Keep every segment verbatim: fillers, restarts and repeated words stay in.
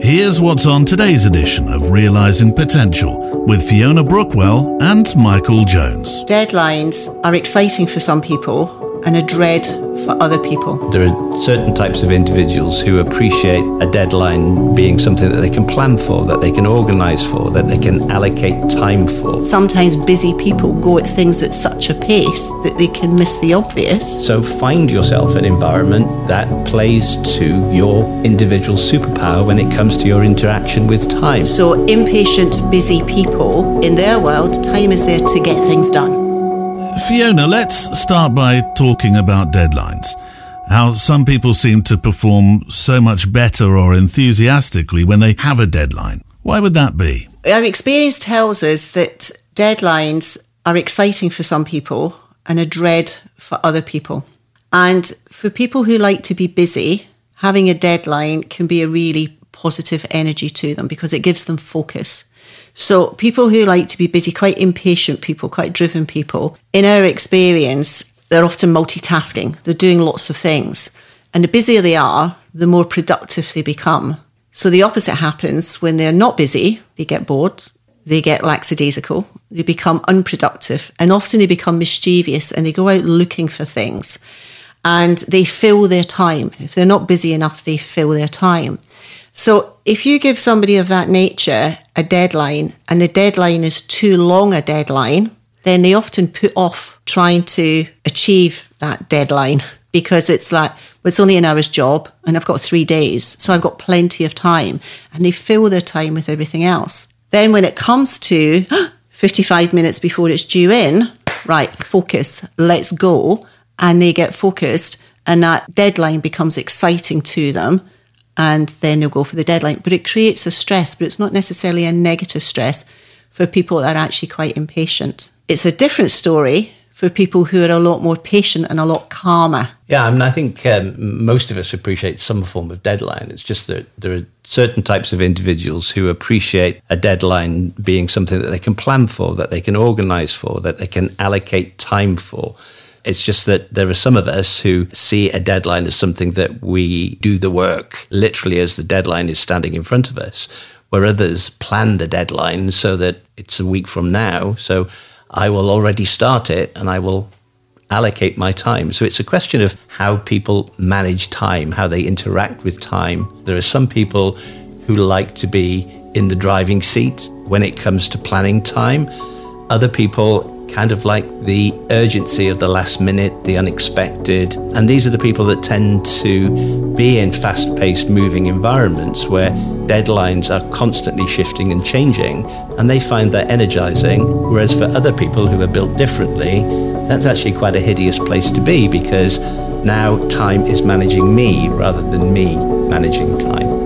Here's what's on today's edition of Realising Potential with Fiona Brookwell and Michael Jones. Deadlines are exciting for some people and a dread for other people. There are certain types of individuals who appreciate a deadline being something that they can plan for, that they can organise for, that they can allocate time for. Sometimes busy people go at things at such a pace that they can miss the obvious. So find yourself an environment that plays to your individual superpower when it comes to your interaction with time. So impatient, busy people, in their world, time is there to get things done. Fiona, let's start by talking about deadlines. How some people seem to perform so much better or enthusiastically when they have a deadline. Why would that be? Our experience tells us that deadlines are exciting for some people and a dread for other people. And for people who like to be busy, having a deadline can be a really positive energy to them because it gives them focus. So people who like to be busy, quite impatient people, quite driven people, in our experience, they're often multitasking. They're doing lots of things. And the busier they are, the more productive they become. So the opposite happens when they're not busy. They get bored. They get lackadaisical. They become unproductive. And often they become mischievous and they go out looking for things. And they fill their time. If they're not busy enough, they fill their time. So if you give somebody of that nature a deadline and the deadline is too long a deadline, then they often put off trying to achieve that deadline because it's like, well, it's only an hour's job and I've got three days, so I've got plenty of time. And they fill their time with everything else. Then when it comes to fifty-five minutes before it's due in, right, focus, let's go. And they get focused and that deadline becomes exciting to them. And then they'll go for the deadline. But it creates a stress, but it's not necessarily a negative stress for people that are actually quite impatient. It's a different story for people who are a lot more patient and a lot calmer. Yeah, I mean, I think um, most of us appreciate some form of deadline. It's just that there are certain types of individuals who appreciate a deadline being something that they can plan for, that they can organise for, that they can allocate time for. It's just that there are some of us who see a deadline as something that we do the work literally as the deadline is standing in front of us, where others plan the deadline so that it's a week from now. So I will already start it and I will allocate my time. So it's a question of how people manage time, how they interact with time. There are some people who like to be in the driving seat when it comes to planning time. Other people kind of like the urgency of the last minute, the unexpected. And these are the people that tend to be in fast-paced moving environments where deadlines are constantly shifting and changing, and they find that energizing. Whereas for other people who are built differently, that's actually quite a hideous place to be because now time is managing me rather than me managing time.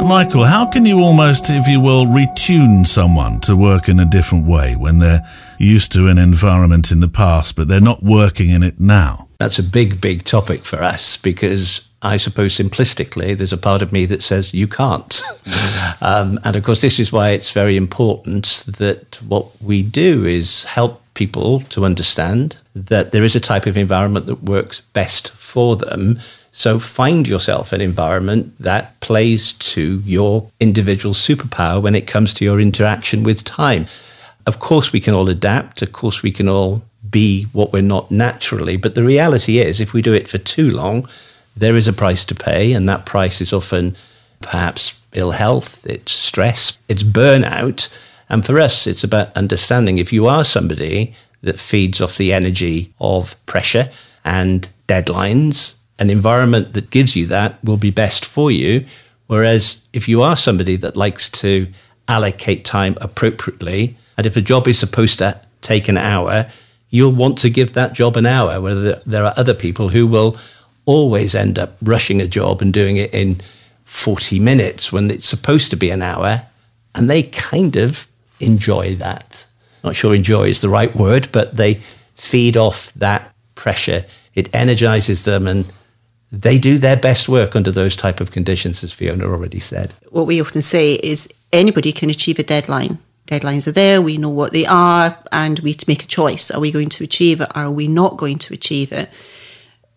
Michael, how can you almost, if you will, retune someone to work in a different way when they're used to an environment in the past, but they're not working in it now? That's a big, big topic for us because I suppose simplistically there's a part of me that says you can't. um, and of course, this is why it's very important that what we do is help people to understand that there is a type of environment that works best for them. So find yourself an environment that plays to your individual superpower when it comes to your interaction with time. Of course, we can all adapt. Of course, we can all be what we're not naturally. But the reality is, if we do it for too long, there is a price to pay. And that price is often perhaps ill health, it's stress, it's burnout. And for us, it's about understanding if you are somebody that feeds off the energy of pressure and deadlines, an environment that gives you that will be best for you. Whereas if you are somebody that likes to allocate time appropriately, and if a job is supposed to take an hour, you'll want to give that job an hour, whether there are other people who will always end up rushing a job and doing it in forty minutes when it's supposed to be an hour, and they kind of enjoy that. Not sure enjoy is the right word, but they feed off that pressure. It energizes them and they do their best work under those type of conditions, as Fiona already said. What we often say is anybody can achieve a deadline. Deadlines are there, we know what they are, and we make a choice. Are we going to achieve it? Or are we not going to achieve it?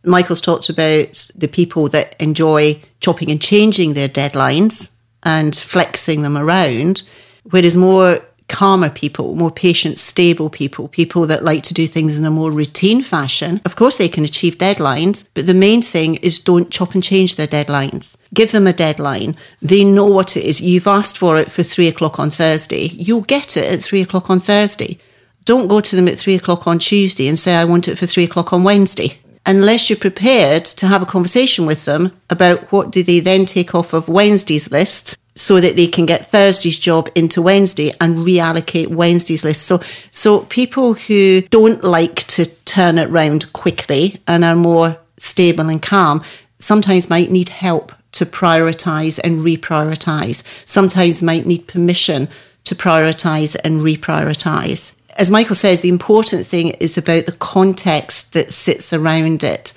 Michael's talked about the people that enjoy chopping and changing their deadlines and flexing them around, whereas more calmer people, more patient, stable people, people that like to do things in a more routine fashion, of course they can achieve deadlines, but the main thing is don't chop and change their deadlines. Give them a deadline. They know what it is. You've asked for it for three o'clock on Thursday. You'll get it at three o'clock on Thursday. Don't go to them at three o'clock on Tuesday and say, I want it for three o'clock on Wednesday. Unless you're prepared to have a conversation with them about what do they then take off of Wednesday's list so that they can get Thursday's job into Wednesday and reallocate Wednesday's list. So so people who don't like to turn it round quickly and are more stable and calm sometimes might need help to prioritise and reprioritise. Sometimes might need permission to prioritise and reprioritise. As Michael says, the important thing is about the context that sits around it.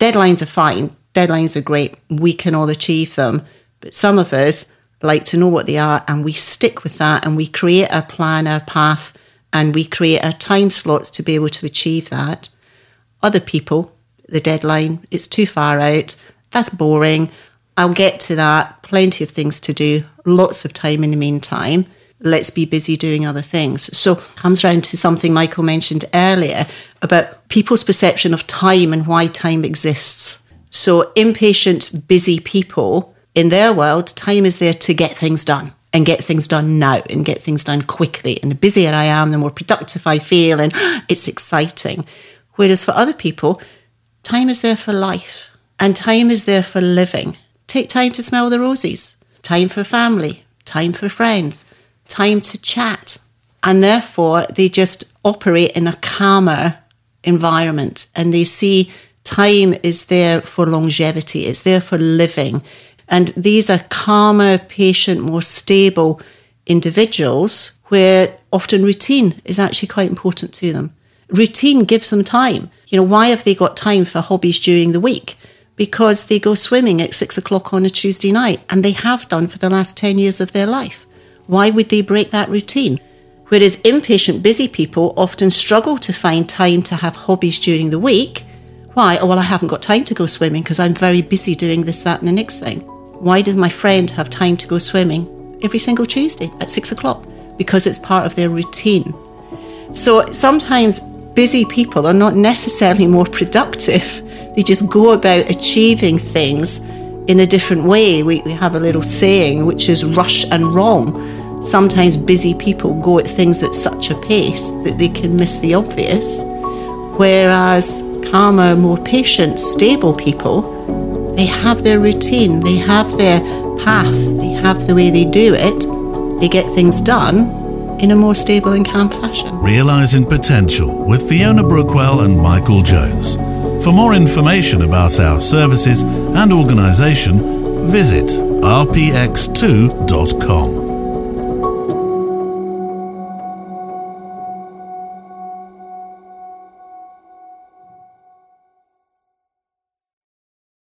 Deadlines are fine. Deadlines are great. We can all achieve them. But some of us like to know what they are, and we stick with that, and we create our plan, our path, and we create our time slots to be able to achieve that. Other people, the deadline, it's too far out. That's boring. I'll get to that. Plenty of things to do. Lots of time in the meantime. Let's be busy doing other things. So it comes round to something Michael mentioned earlier about people's perception of time and why time exists. So impatient, busy people, in their world, time is there to get things done and get things done now and get things done quickly. And the busier I am, the more productive I feel, and it's exciting. Whereas for other people, time is there for life and time is there for living. Take time to smell the roses, time for family, time for friends, time to chat, and therefore they just operate in a calmer environment and they see time is there for longevity, it's there for living, and these are calmer, patient, more stable individuals where often routine is actually quite important to them. Routine gives them time. You know, why have they got time for hobbies during the week? Because they go swimming at six o'clock on a Tuesday night and they have done for the last ten years of their life. Why would they break that routine? Whereas impatient, busy people often struggle to find time to have hobbies during the week. Why? Oh, well, I haven't got time to go swimming because I'm very busy doing this, that and the next thing. Why does my friend have time to go swimming every single Tuesday at six o'clock? Because it's part of their routine. So sometimes busy people are not necessarily more productive. They just go about achieving things in a different way. We, we have a little saying, which is rush and wrong. Sometimes busy people go at things at such a pace that they can miss the obvious. Whereas calmer, more patient, stable people, they have their routine, they have their path, they have the way they do it. They get things done in a more stable and calm fashion. Realising Potential with Fiona Brookwell and Michael Jones. For more information about our services and organisation, visit R P X two dot com.